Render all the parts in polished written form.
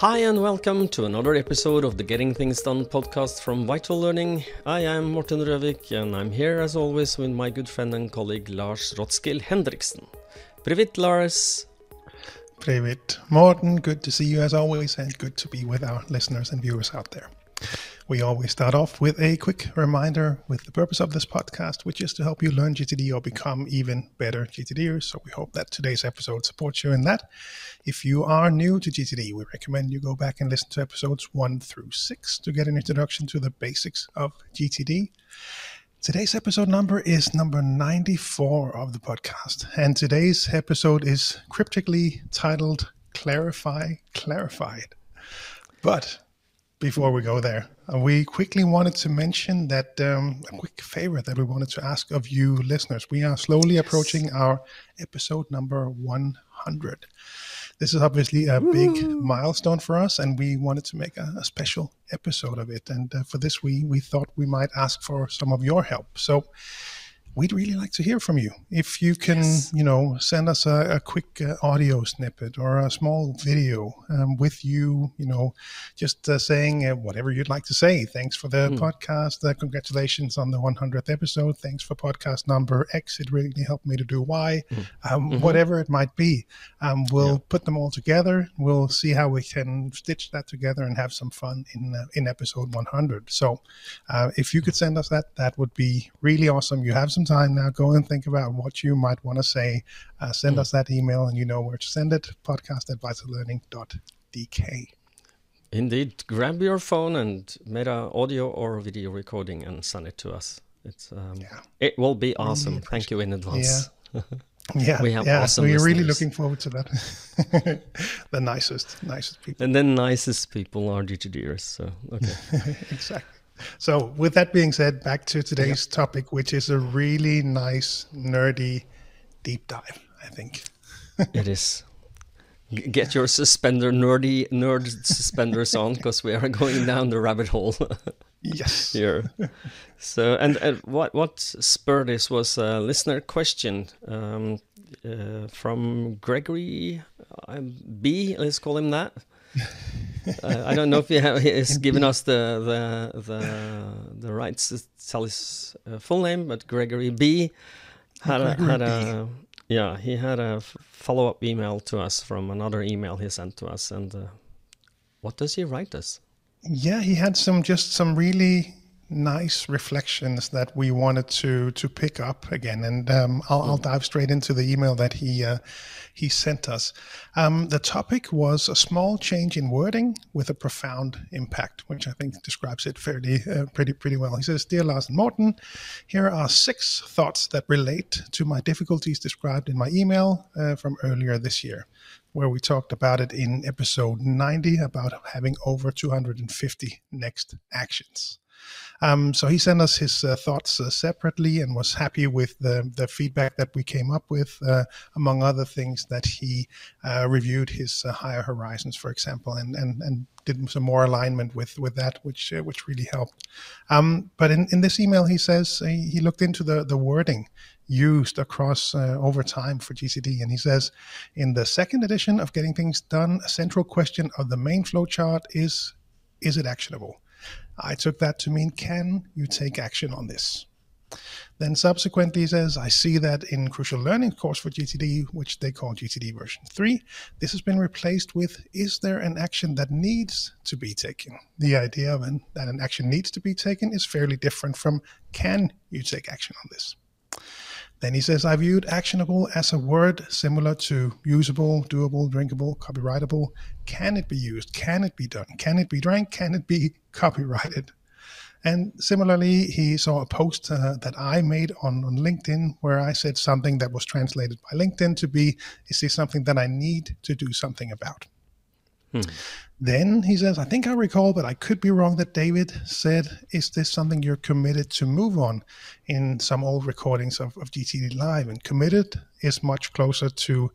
Hi and welcome to another episode of the Getting Things Done podcast from Vital Learning. I am Morten Røvik and I'm here as always with my good friend and colleague Lars Rothschild Henriksen. Privet Lars. Privet Morten, good to see you as always and good to be with our listeners and viewers out there. We always start off with a quick reminder with the purpose of this podcast, which is to help you learn GTD or become even better GTDers. So we hope that today's episode supports you in that. If you are new to GTD, we recommend you go back and listen to episodes 1 through 6 to get an introduction to the basics of GTD. Today's episode number is number 94 of the podcast. And today's episode is cryptically titled Clarify Clarified. But before we go there, we quickly wanted to mention that a quick favor that we wanted to ask of you listeners. We are slowly approaching our episode number 100. This is obviously a big milestone for us, and we wanted to make a special episode of it. And for this, we thought we might ask for some of your help. So we'd really like to hear from you. If you can, you know, send us a quick audio snippet or a small video with you, you know, just saying whatever you'd like to say. Thanks for the podcast. Congratulations on the 100th episode. Thanks for podcast number X. It really helped me to do Y. Whatever it might be. We'll put them all together. We'll see how we can stitch that together and have some fun in episode 100. So if you could send us that, that would be really awesome. You have some time now. Go and think about what you might want to say. Send us that email and you know where to send it. podcast@vitallearning.dk. Indeed. Grab your phone and make an audio or video recording and send it to us. It's It will be awesome. Really thank you in advance. Yeah. We're really looking forward to that. The nicest people. And then nicest people are GTDers. So, okay. Exactly. So with that being said, back to today's topic, which is a really nice, nerdy deep dive, I think. It is. Get your nerd suspenders on, because we are going down the rabbit hole. Yes. Here. So, and what spurred this was a listener question from Gregory B, let's call him that. I don't know if he's given us the rights to tell his full name, but Gregory B had a follow-up email to us from another email he sent to us, and what does he write us? Yeah, he had some really nice reflections that we wanted to pick up again, and I'll dive straight into the email that he sent us. The topic was a small change in wording with a profound impact, which I think describes it fairly pretty well. He says, "Dear Lars and Morten, here are 6 thoughts that relate to my difficulties described in my email from earlier this year, where we talked about it in episode 90 about having over 250 next actions." So he sent us his thoughts separately and was happy with the feedback that we came up with, among other things that he reviewed his higher horizons, for example, and did some more alignment with that, which really helped. But in this email, he says he looked into the wording used across over time for GTD. And he says, in the second edition of Getting Things Done, a central question of the main flowchart is it actionable? I took that to mean, can you take action on this? Then subsequently he says, I see that in Crucial Learning course for GTD, which they call GTD version 3, this has been replaced with, is there an action that needs to be taken? The idea of that an action needs to be taken is fairly different from, can you take action on this? Then he says, I viewed actionable as a word similar to usable, doable, drinkable, copyrightable. Can it be used? Can it be done? Can it be drank? Can it be copyrighted? And similarly, he saw a post that I made on LinkedIn where I said something that was translated by LinkedIn to be, is this something that I need to do something about? Then he says, I think I recall, but I could be wrong, that David said, is this something you're committed to move on, in some old recordings of GTD Live? And committed is much closer to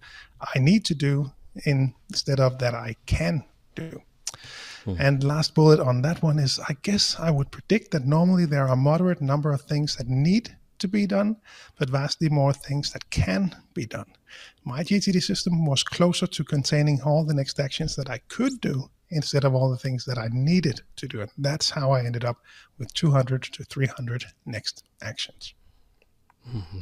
I need to do instead of that I can do. And last bullet on that one is, I guess I would predict that normally there are a moderate number of things that need to be done, but vastly more things that can be done. My GTD system was closer to containing all the next actions that I could do instead of all the things that I needed to do. And that's how I ended up with 200 to 300 next actions. Mm-hmm.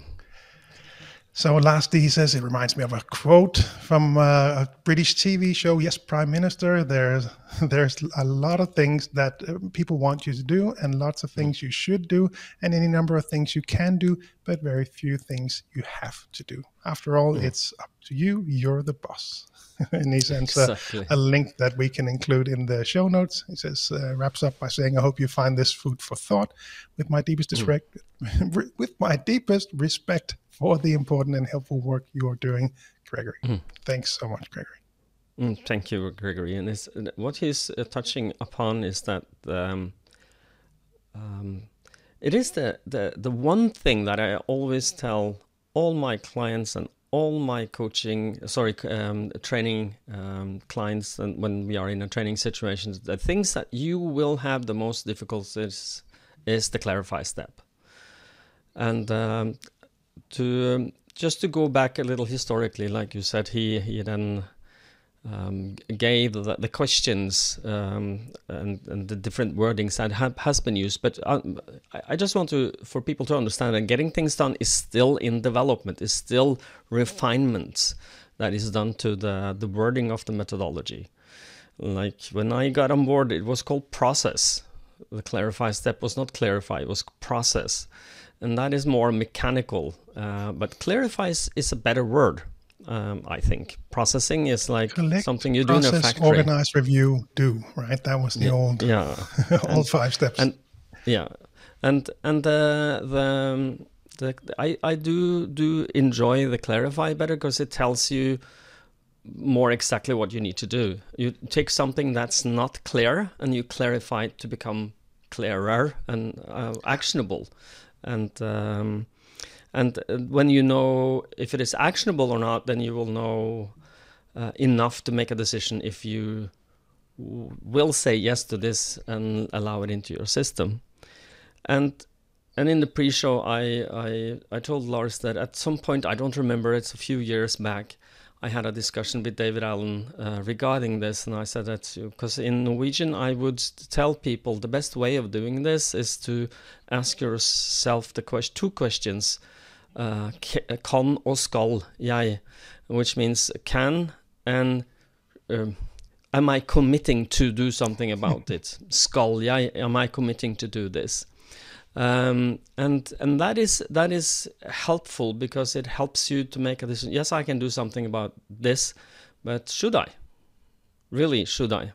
So lastly, he says, it reminds me of a quote from a British TV show, Yes Prime Minister. There's a lot of things that people want you to do and lots of things you should do and any number of things you can do, but very few things you have to do. After all, it's up to you. You're the boss. And he sends a link that we can include in the show notes. He says, wraps up by saying, I hope you find this food for thought. With my deepest respect for the important and helpful work you are doing, Gregory. Thanks so much, Gregory. Thank you, Gregory. And what he's touching upon is that it is the one thing that I always tell all my clients and all my training clients, and when we are in a training situation, the things that you will have the most difficulties is the clarify step. And just to go back a little historically, like you said, he then gave the questions and the different wordings that has been used. But I just want for people to understand that getting things done is still in development, is still refinements that is done to the wording of the methodology. Like when I got on board, it was called process. The clarify step was not clarify, it was process. And that is more mechanical. But clarify is a better word. I think processing is like collect, something you do process, in a factory. Organize, review, do, right? That was the old, old 5 steps. And I do enjoy the clarify better because it tells you more exactly what you need to do. You take something that's not clear and you clarify it to become clearer and actionable. And when you know if it is actionable or not, then you will know enough to make a decision if you will say yes to this and allow it into your system. And in the pre-show, I told Lars that at some point, I don't remember, it's a few years back, I had a discussion with David Allen regarding this. And I said that because in Norwegian, I would tell people the best way of doing this is to ask yourself the two questions. Kan og skal jeg, which means can and am I committing to do something about it? Skal jeg, am I committing to do this? And that is helpful because it helps you to make a decision. Yes, I can do something about this, but should I? Really, should I?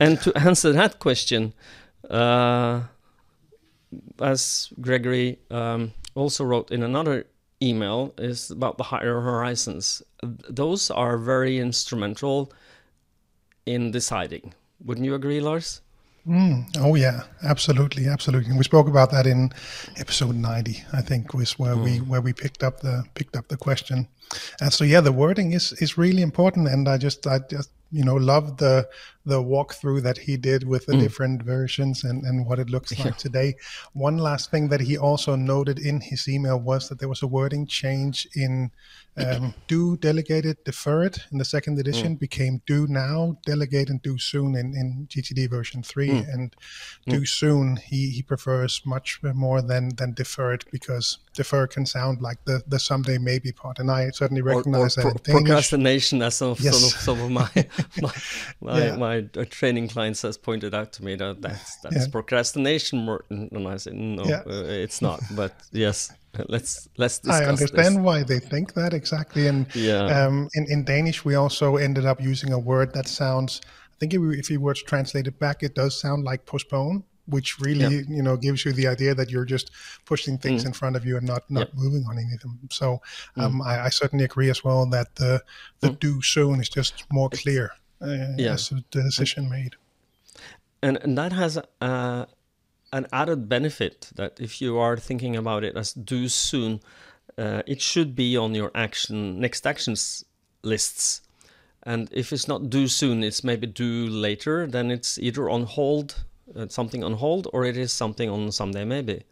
And to answer that question, as Gregory also wrote in another email, is about the higher horizons. Those are very instrumental in deciding. Wouldn't you agree, Lars? Oh yeah, absolutely, absolutely. And we spoke about that in episode 90, I think, was where we picked up the question. And so yeah, the wording is really important. And I just love the walkthrough that he did with the different versions and what it looks like today. One last thing that he also noted in his email was that there was a wording change in do, delegated, defer it in the second edition became do now, delegate, and do soon in GTD version 3. And do soon he prefers much more than defer it, because defer can sound like the someday maybe part. And I certainly recognize that. Procrastination as some of my training clients has pointed out to me that's procrastination, Morten, and I said it's not. But yes, let's discuss this. I understand why they think that exactly. And in Danish, we also ended up using a word that sounds. I think if you were to translate it back, it does sound like postpone, which really gives you the idea that you're just pushing things in front of you and not moving on any of them. So I certainly agree as well that the do soon is just more clear as the decision made. And that has an added benefit that if you are thinking about it as do soon, it should be on your next actions lists. And if it's not do soon, it's maybe do later, then it's either on hold, something on hold, or it is something on someday maybe.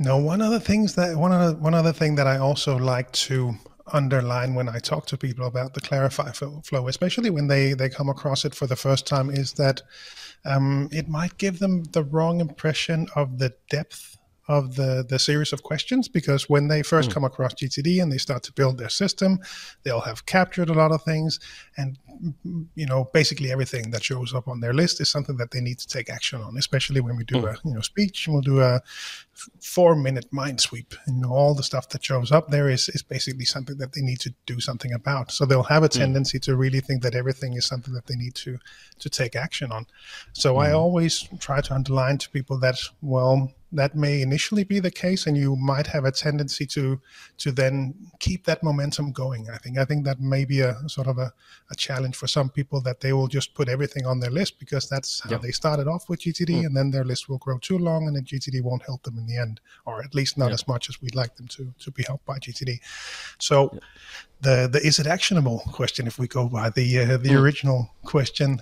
No, one other thing that I also like to underline when I talk to people about the Clarify flow, especially when they come across it for the first time, is that it might give them the wrong impression of the depth of the series of questions, because when they first come across GTD and they start to build their system, they'll have captured a lot of things, and basically everything that shows up on their list is something that they need to take action on. Especially when we do a speech, we'll do a 4-minute mind sweep, and all the stuff that shows up there is basically something that they need to do something about. So they'll have a tendency to really think that everything is something that they need to take action on. So I always try to underline to people that, well, that may initially be the case, and you might have a tendency to then keep that momentum going. I think that may be a sort of a challenge for some people, that they will just put everything on their list because that's how they started off with GTD, and then their list will grow too long, and then GTD won't help them in the end, or at least not as much as we'd like them to be helped by GTD. So the is it actionable question, if we go by the original question,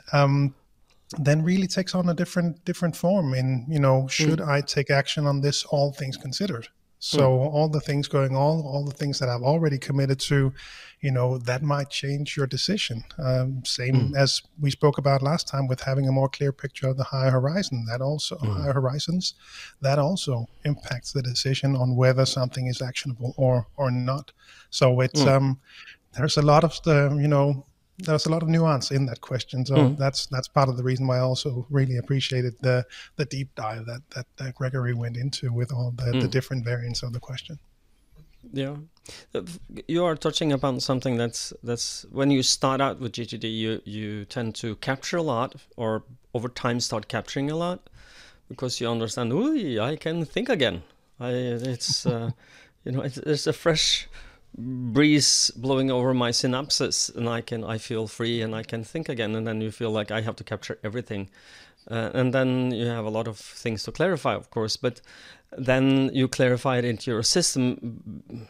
then really takes on a different form in, should I take action on this, all things considered? So all the things going on, all the things that I've already committed to, that might change your decision. Same as we spoke about last time with having a more clear picture of the higher horizon. That also higher horizons, that also impacts the decision on whether something is actionable or not. So it's there's a lot of the, there's a lot of nuance in that question, so that's part of the reason why I also really appreciated the deep dive that Gregory went into with all the different variants of the question. Yeah, you are touching upon something that's when you start out with GTD, you tend to capture a lot, or over time start capturing a lot, because you understand, ooh, I can think again. It's a fresh breeze blowing over my synapses, and I feel free, and I can think again. And then you feel like I have to capture everything, and then you have a lot of things to clarify, of course, but then you clarify it into your system,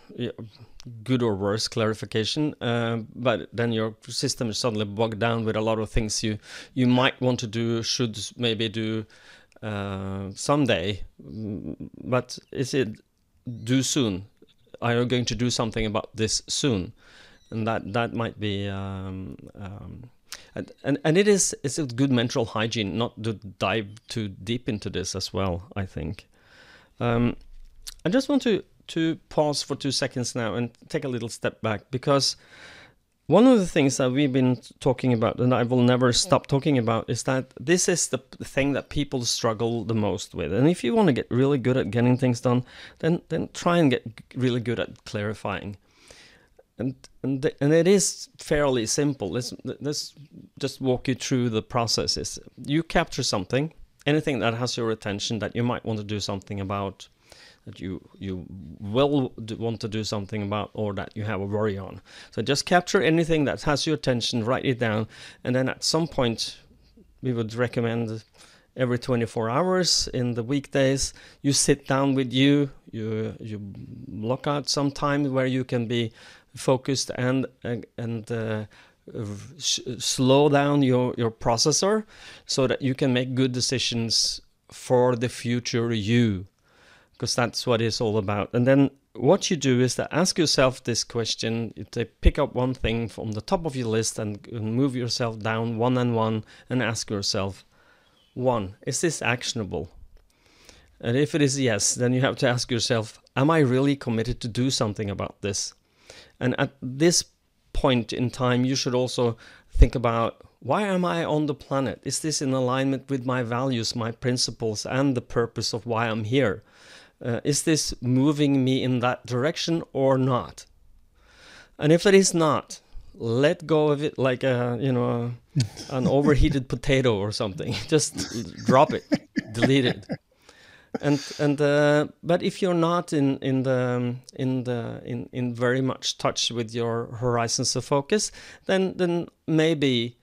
good or worse clarification, but then your system is suddenly bogged down with a lot of things you might want to do, should maybe do someday, but is it do soon? Are you going to do something about this soon? And that might be and it's a good mental hygiene not to dive too deep into this as well, I think. I just want to pause for 2 seconds now and take a little step back, because one of the things that we've been talking about, and I will never stop talking about, is that this is the thing that people struggle the most with. And if you want to get really good at getting things done, then try and get really good at clarifying. And it is fairly simple. Let's just walk you through the processes. You capture something, anything that has your attention that you might want to do something about, that you will want to do something about, or that you have a worry on. So just capture anything that has your attention, write it down, and then at some point, we would recommend every 24 hours in the weekdays, you sit down with you block out some time where you can be focused and slow down your processor, so that you can make good decisions for the future you. Because that's what it's all about. And then what you do is to ask yourself this question, to pick up one thing from the top of your list and move yourself down one and ask yourself, one, is this actionable? And if it is yes, then you have to ask yourself, am I really committed to do something about this? And at this point in time, you should also think about, why am I on the planet? Is this in alignment with my values, my principles, and the purpose of why I'm here? Is this moving me in that direction or not? And if it is not, let go of it like an overheated potato or something. Just drop it, delete it. And but if you're not in very much touch with your horizons of focus, then maybe.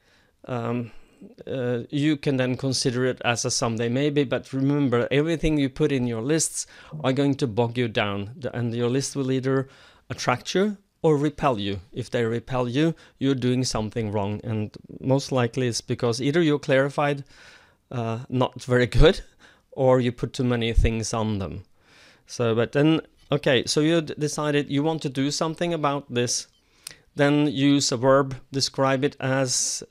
You can then consider it as a someday maybe, but remember, everything you put in your lists are going to bog you down, and your list will either attract you or repel you. If they repel you, you're doing something wrong, and most likely it's because either you clarified not very good, or you put too many things on them. So, but then Okay, so you decided you want to do something about this. Then use a verb, describe it as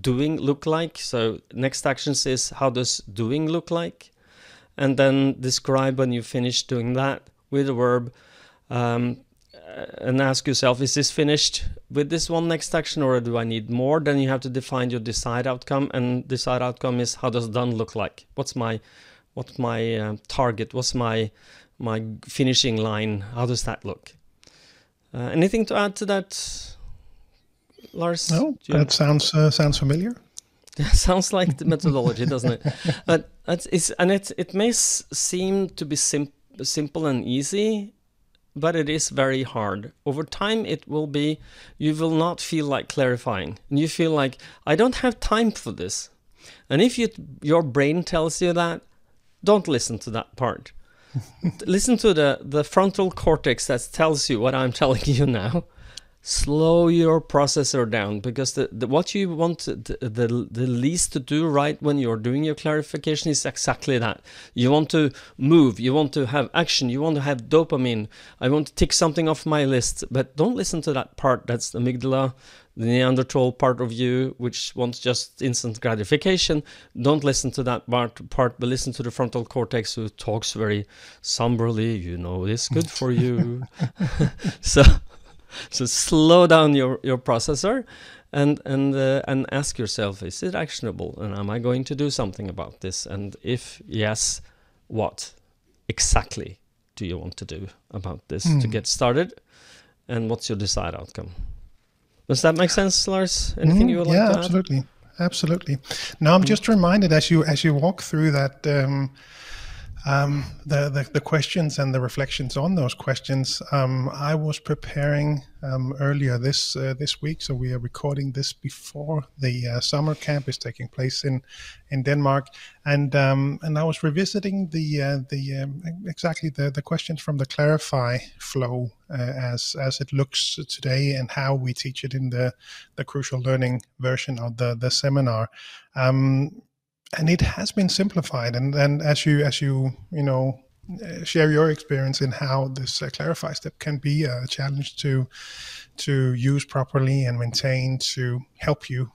doing look like. So next actions is how does doing look like? And then describe when you finish doing that with a verb and ask yourself, is this finished with this one next action or do I need more? Then you have to define your desired outcome, and desired outcome is how does done look like? What's my target? What's my finishing line? How does that look? Anything to add to that, Lars? No, that sounds familiar. Sounds like the methodology, doesn't it? But it may seem to be simple and easy, but it is very hard. Over time, it will be. You will not feel like clarifying, and you feel like I don't have time for this. And if your brain tells you that, don't listen to that part. Listen to the frontal cortex that tells you what I'm telling you now. Slow your processor down, because what you want the least to do right when you're doing your clarification is exactly that. You want to move, you want to have action, you want to have dopamine. I want to tick something off my list, but don't listen to that part. That's the amygdala, the Neanderthal part of you, which wants just instant gratification. Don't listen to that part, but listen to the frontal cortex, who talks very somberly. You know, it's good for you. So slow down your processor and ask yourself, is it actionable? And am I going to do something about this? And if yes, what exactly do you want to do about this to get started? And what's your desired outcome? Does that make sense, Lars? Anything you would like to add? Absolutely. Now I'm just reminded as you walk through that the questions and the reflections on those questions. I was preparing earlier this week, so we are recording this before the summer camp is taking place in Denmark, and I was revisiting exactly the questions from the Clarify flow as it looks today and how we teach it in the Crucial Learning version of the seminar. And it has been simplified, and as you share your experience in how this Clarify step can be a challenge to use properly and maintain to help you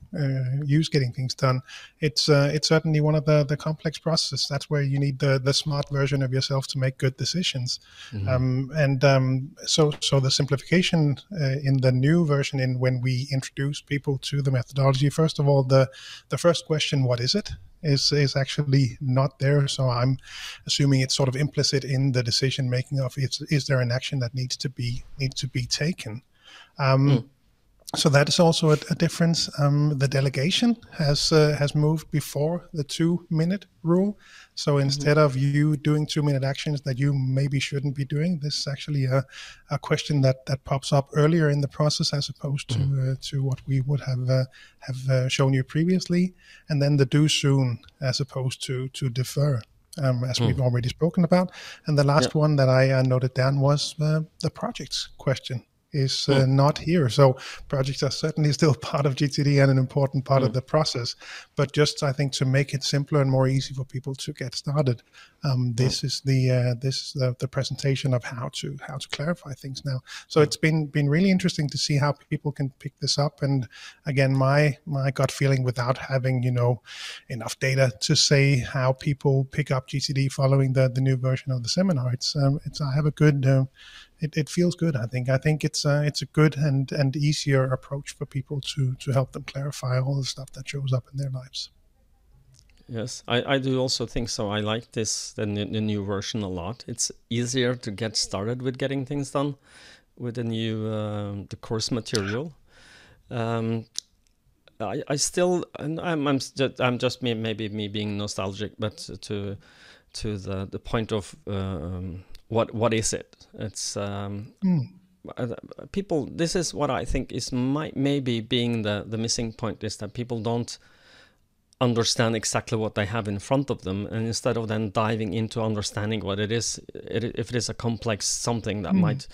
use Getting Things Done. It's certainly one of the complex processes. That's where you need the smart version of yourself to make good decisions. So the simplification in the new version, in when we introduce people to the methodology, first of all, the first question, what is it? Is actually not there. So I'm assuming it's sort of implicit in the decision making of is there an action that needs to be taken. So that is also a difference. The delegation has moved before the 2-minute rule. So instead of you doing 2-minute actions that you maybe shouldn't be doing, this is actually a question that pops up earlier in the process as opposed to what we would have shown you previously. And then the do soon as opposed to defer. As we've already spoken about. And the last one that I noted down was the projects question. Is not here. So projects are certainly still part of GTD and an important part of the process. But just, I think, to make it simpler and more easy for people to get started, this is the presentation of how to clarify things now. So it's been really interesting to see how people can pick this up. And again, my gut feeling, without having enough data to say how people pick up GTD following the new version of the seminar, I have a good. It feels good. I think it's a good and easier approach for people to help them clarify all the stuff that shows up in their lives. Yes, I do also think so. I like the new version a lot. It's easier to get started with Getting Things Done with the new the course material. I'm just maybe being nostalgic, but to the point of. What is it? It's people. This is what I think is maybe being the missing point, is that people don't understand exactly what they have in front of them, and instead of then diving into understanding what it is, if it is a complex something that might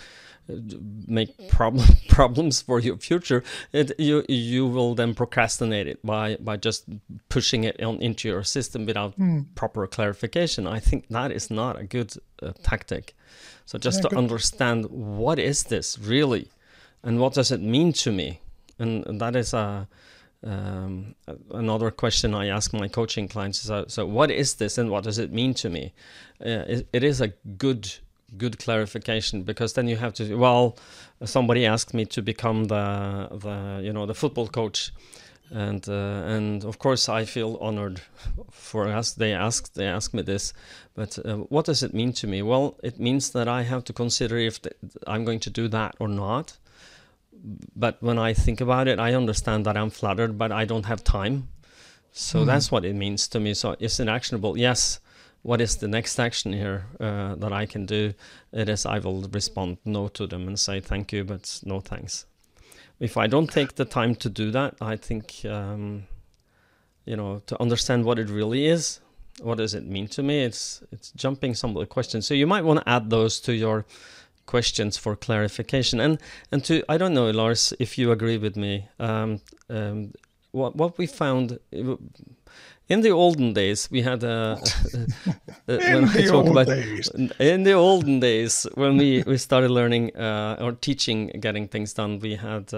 make problems for your future, you will then procrastinate it by just pushing it into your system without proper clarification. I think that is not a good tactic. So just to understand, what is this really, and what does it mean to me? And that is another question I ask my coaching clients. So what is this, and what does it mean to me? It is a good clarification, because then you have to, well, somebody asked me to become the football coach, and of course I feel honored for us. They asked me this, but what does it mean to me? Well, it means that I have to consider if I'm going to do that or not. But when I think about it, I understand that I'm flattered, but I don't have time. So that's what it means to me. So is it actionable? Yes. What is the next action here that I can do? It is, I will respond no to them and say thank you, but no thanks. If I don't take the time to do that, I think, to understand what it really is, what does it mean to me? It's jumping some of the questions. So you might want to add those to your questions for clarification. And to, I don't know, Lars, if you agree with me, what we found in the olden days, we had in the olden days when we started learning or teaching Getting Things Done, we had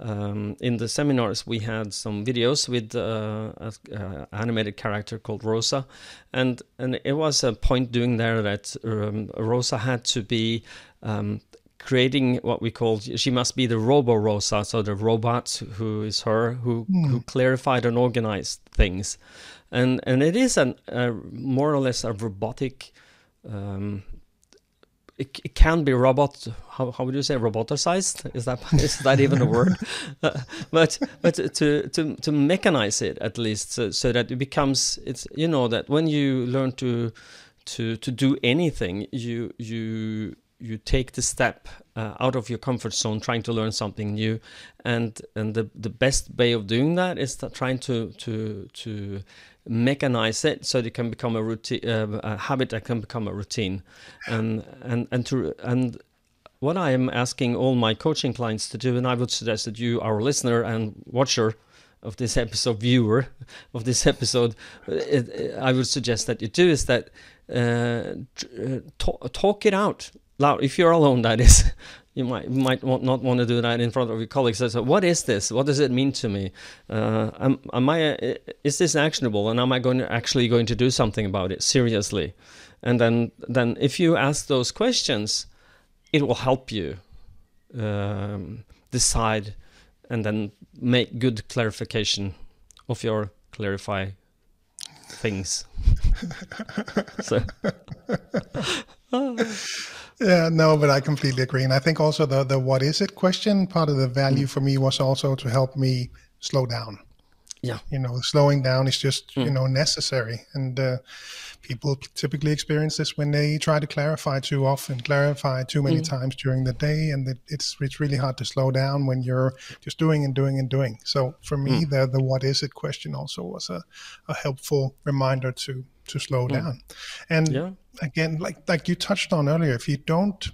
in the seminars we had some videos with an animated character called Rosa, and it was a point doing there that Rosa had to be creating what we call, she must be the Robo Rosa, so the robot who is her, who clarified and organized things. And it is a more or less a robotic, it can be robot, how would you say, roboticized? Is that even a word? But to mechanize it at least, so that it becomes, it's, you know, that when you learn to do anything, you take the step out of your comfort zone, trying to learn something new, and the best way of doing that is trying to mechanize it so that it can become a routine, a habit that can become a routine, and what I am asking all my coaching clients to do, and I would suggest that you, our listener and watcher of this episode, viewer of this episode, I would suggest that you do, is that talk it out loud. If you're alone, that is, you might not want to do that in front of your colleagues. So what is this? What does it mean to me? Is this actionable? And am I actually going to do something about it seriously? And then if you ask those questions, it will help you decide and then make good clarification of your clarify things. So. Yeah, no, but I completely agree. And I think also the what is it question, part of the value for me was also to help me slow down. Yeah. You know, slowing down is just, necessary. And people typically experience this when they try to clarify too often, clarify too many times during the day. And it's really hard to slow down when you're just doing and doing and doing. So for me, the what is it question also was a helpful reminder to slow down. And again, like you touched on earlier, if you don't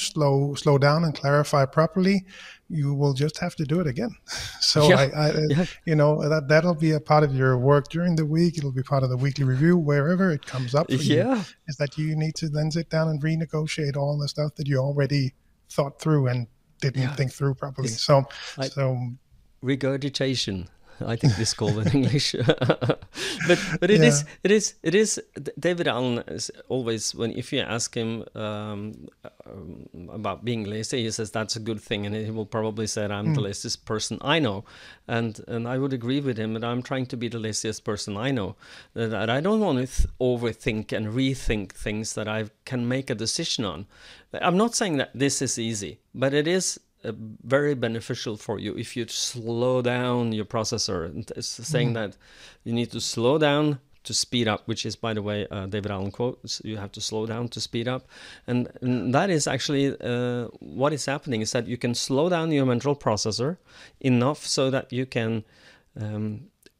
slow down and clarify properly, you will just have to do it again. So that'll be a part of your work during the week. It'll be part of the weekly review, wherever it comes up for you, is that you need to then sit down and renegotiate all the stuff that you already thought through and didn't think through properly. So regurgitation, I think this called in English, but it is. David Allen is always, if you ask him about being lazy, he says that's a good thing, and he will probably say I'm the laziest person I know, and I would agree with him. And I'm trying to be the laziest person I know. That I don't want to overthink and rethink things that I can make a decision on. I'm not saying that this is easy, but it is very beneficial for you if you slow down your processor. It's saying that you need to slow down to speed up, which is, by the way, David Allen quotes, you have to slow down to speed up. And that is actually what is happening, is that you can slow down your mental processor enough so that you can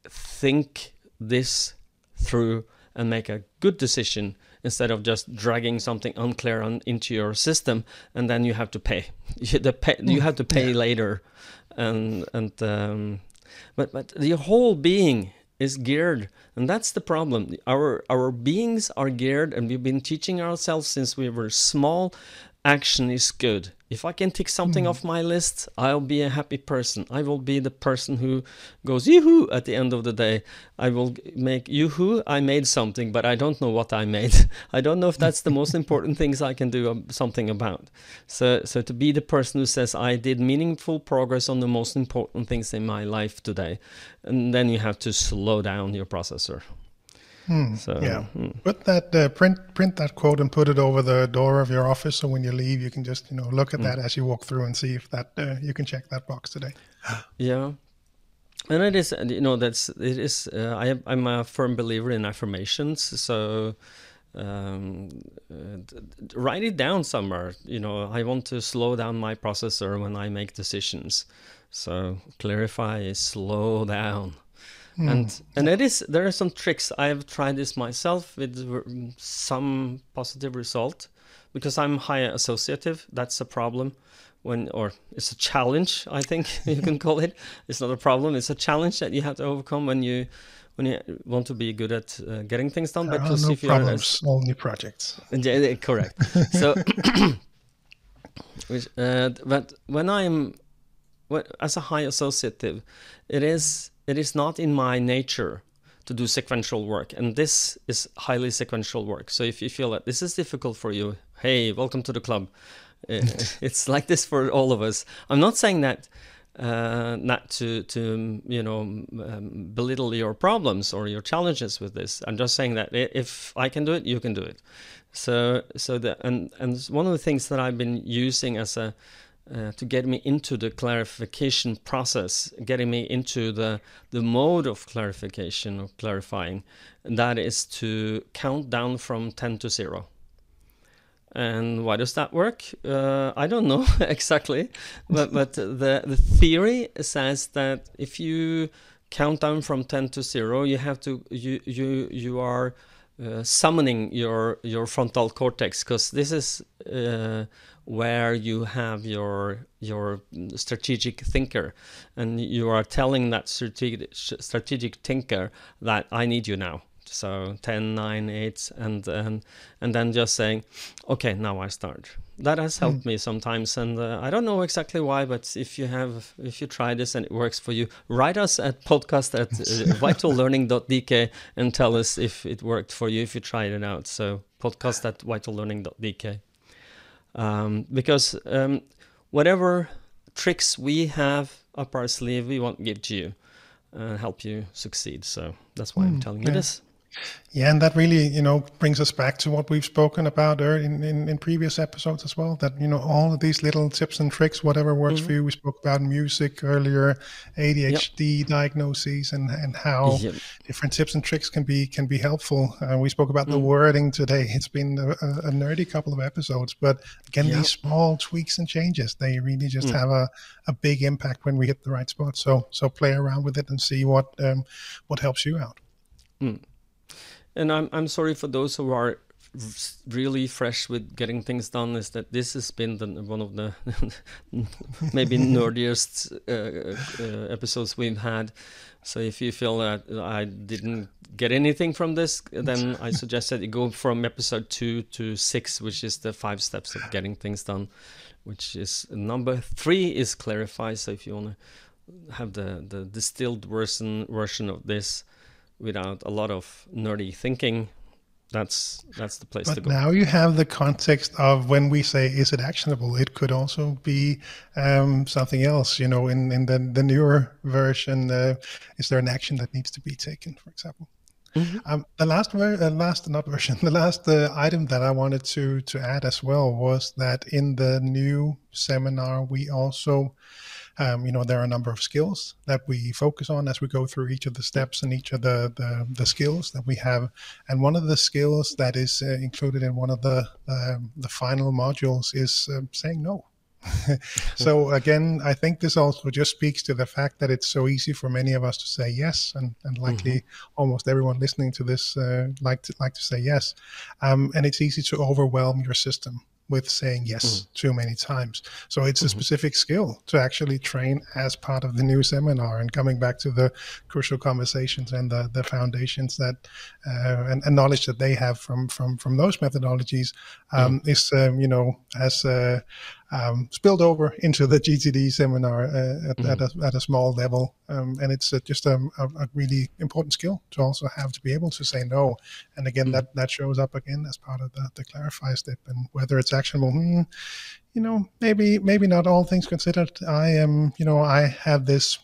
think this through and make a good decision instead of just dragging something unclear on into your system, and then you have to pay. You have to pay later, but your whole being is geared, and that's the problem. Our beings are geared, and we've been teaching ourselves since we were small. Action is good. If I can tick something off my list, I'll be a happy person. I will be the person who goes yoo-hoo at the end of the day. I will make yoo-hoo, I made something, but I don't know what I made. I don't know if that's the most important things I can do something about. So to be the person who says, I did meaningful progress on the most important things in my life today. And then you have to slow down your processor. Put that print that quote and put it over the door of your office, so when you leave, you can just look at that as you walk through and see if that you can check that box today. Yeah, and it is it is. I'm a firm believer in affirmations, so write it down somewhere. I want to slow down my processor when I make decisions. So clarify, slow down. And it is, there are some tricks. I have tried this myself with some positive result, because I'm high associative. That's a problem, or it's a challenge, I think you can call it. It's not a problem. It's a challenge that you have to overcome when you want to be good at getting things done. There are no problems, only projects. Yeah, correct. So, but as a high associative, it is not in my nature to do sequential work, and this is highly sequential work. So if you feel that this is difficult for you, hey, welcome to the club. It's like this for all of us. I'm not saying that not to belittle your problems or your challenges with this. I'm just saying that if I can do it, you can do it. So one of the things that I've been using as a to get me into the clarification process, getting me into the mode of clarification or clarifying, and that is to count down from 10 to 0. And why does that work? I don't know exactly, but the theory says that if you count down from 10 to 0, you have to you are summoning your frontal cortex, because this is where you have your strategic thinker, and you are telling that strategic thinker that I need you now. So 10, 9, 8, and then just saying, okay, now I start. That has helped me sometimes, and I don't know exactly why, but if you try this and it works for you, write us at podcast at vitallearning.dk and tell us if it worked for you, if you tried it out. So podcast at vitallearning.dk. Because whatever tricks we have up our sleeve, we won't give to you and help you succeed. So that's why I'm telling you this. Yeah, and that really, brings us back to what we've spoken about in previous episodes as well, that, all of these little tips and tricks, whatever works for you. We spoke about music earlier, ADHD diagnoses, and how different tips and tricks can be helpful. We spoke about the wording today. It's been a nerdy couple of episodes, but again, these small tweaks and changes, they really just have a big impact when we hit the right spot. So play around with it and see what helps you out. And I'm sorry for those who are really fresh with getting things done, is that this has been one of the maybe nerdiest episodes we've had. So if you feel that I didn't get anything from this, then I suggest that you go from episode 2 to 6, which is the 5 steps of getting things done, which is number 3 is clarify. So if you want to have the distilled version of this, without a lot of nerdy thinking, that's the place to go. But now you have the context of when we say, is it actionable? It could also be something else, in the newer version, is there an action that needs to be taken, for example? The last item that I wanted to add as well was that in the new seminar, we also... there are a number of skills that we focus on as we go through each of the steps and each of the skills that we have. And one of the skills that is included in one of the final modules is saying no. So again, I think this also just speaks to the fact that it's so easy for many of us to say yes, and likely almost everyone listening to this like to say yes. And it's easy to overwhelm your system with saying yes too many times. So it's a specific skill to actually train as part of the new seminar. And coming back to the Crucial Conversations and the foundations that and knowledge that they have from those methodologies is spilled over into the GTD seminar at a small level, and it's just a really important skill to also have, to be able to say no. And again, that shows up again as part of the clarify step. And whether it's actionable, maybe not, all things considered. I have this.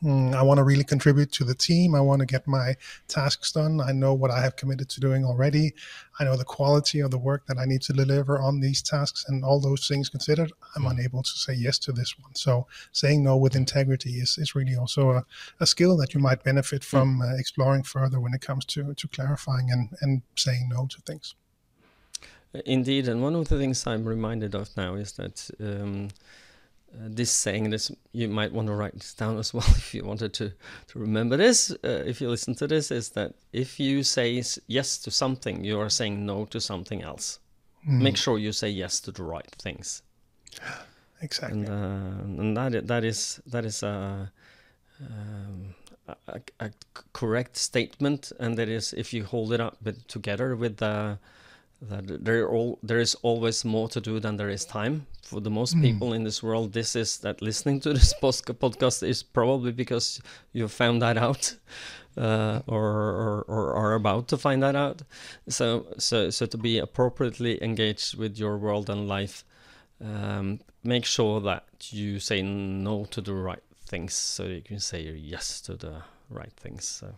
I want to really contribute to the team. I want to get my tasks done. I know what I have committed to doing already. I know the quality of the work that I need to deliver on these tasks, and all those things considered, I'm unable to say yes to this one. So saying no with integrity is really also a skill that you might benefit from exploring further when it comes to clarifying and saying no to things. Indeed. And one of the things I'm reminded of now is that this saying, this you might want to write this down as well if you wanted to remember this, if you listen to this, is that if you say yes to something, you are saying no to something else. Make sure you say yes to the right things. Exactly. And that is a correct statement, and that is, if you hold it up together with that there is always more to do than there is time. For the most people in this world, this is that listening to this podcast is probably because you found that out, or are about to find that out. So to be appropriately engaged with your world and life, make sure that you say no to the right things, so you can say yes to the right things. So.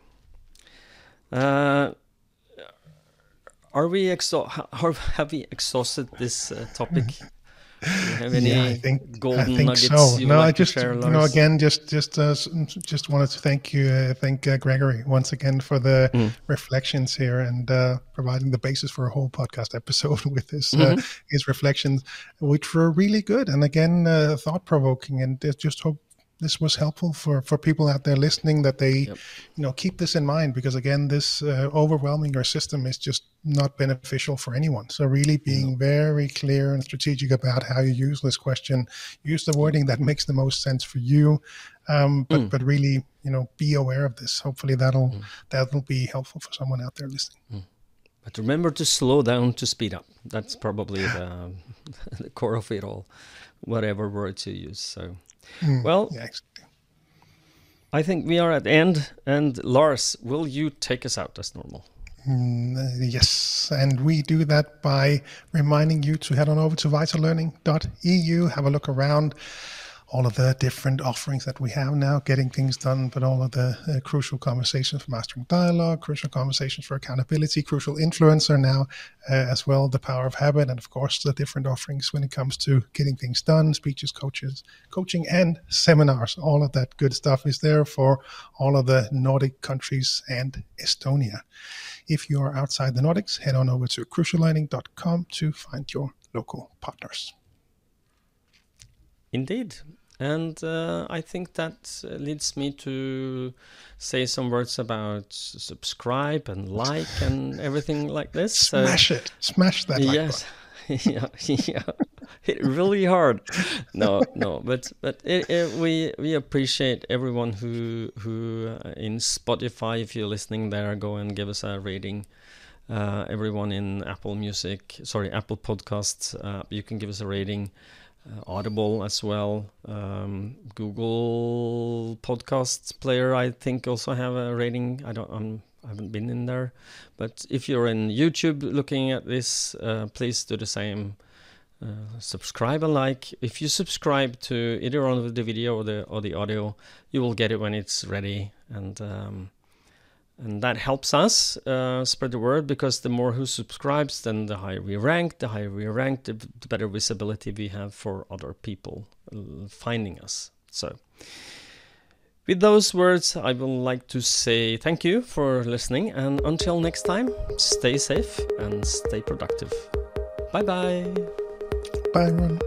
Have we exhausted this topic? Do you have any golden nuggets you would like to share, Lars? No, again, just wanted to thank you. Thank Gregory once again for the reflections here, and providing the basis for a whole podcast episode with his reflections, which were really good and again thought provoking. And just hope this was helpful for people out there listening, that they, keep this in mind, because again, this overwhelming your system is just not beneficial for anyone. So really being very clear and strategic about how you use this question, use the wording that makes the most sense for you. But really, be aware of this. Hopefully that'll be helpful for someone out there listening. But remember to slow down to speed up. That's probably the core of it all, whatever words you use. So. Well, I think we are at the end, and Lars, will you take us out as normal? Yes, and we do that by reminding you to head on over to vitallearning.eu, have a look around all of the different offerings that we have now, Getting Things Done, but all of the Crucial Conversations for Mastering Dialogue, Crucial Conversations for Accountability, Crucial Influencer now as well, The Power of Habit, and of course the different offerings when it comes to getting things done, speeches, coaches, coaching, and seminars. All of that good stuff is there for all of the Nordic countries and Estonia. If you are outside the Nordics, head on over to cruciallearning.com to find your local partners. Indeed. And I think that leads me to say some words about subscribe and like and everything like this. Smash that like button. Yeah. Hit really hard. No. But we appreciate everyone who in Spotify, if you're listening there, go and give us a rating. Everyone in Apple Podcasts, you can give us a rating. Audible as well, Google Podcasts player I think also have a rating. I haven't been in there, but if you're in YouTube looking at this, please do the same. Subscribe and like. If you subscribe to either one of the video or the audio, you will get it when it's ready, and that helps us spread the word, because the more who subscribes, then the higher we rank. The higher we rank, the better visibility we have for other people finding us. So with those words, I would like to say thank you for listening. And until next time, stay safe and stay productive. Bye-bye. Bye, everyone.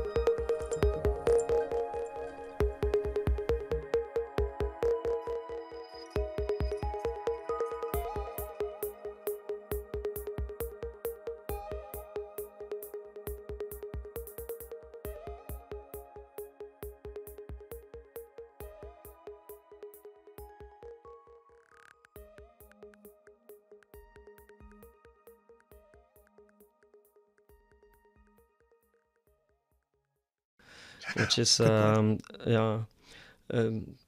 which is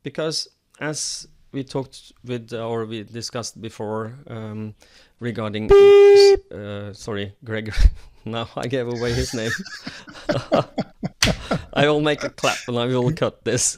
because as we talked with or we discussed before regarding Gregory. Now I gave away his name. I will make a clap and I will cut this.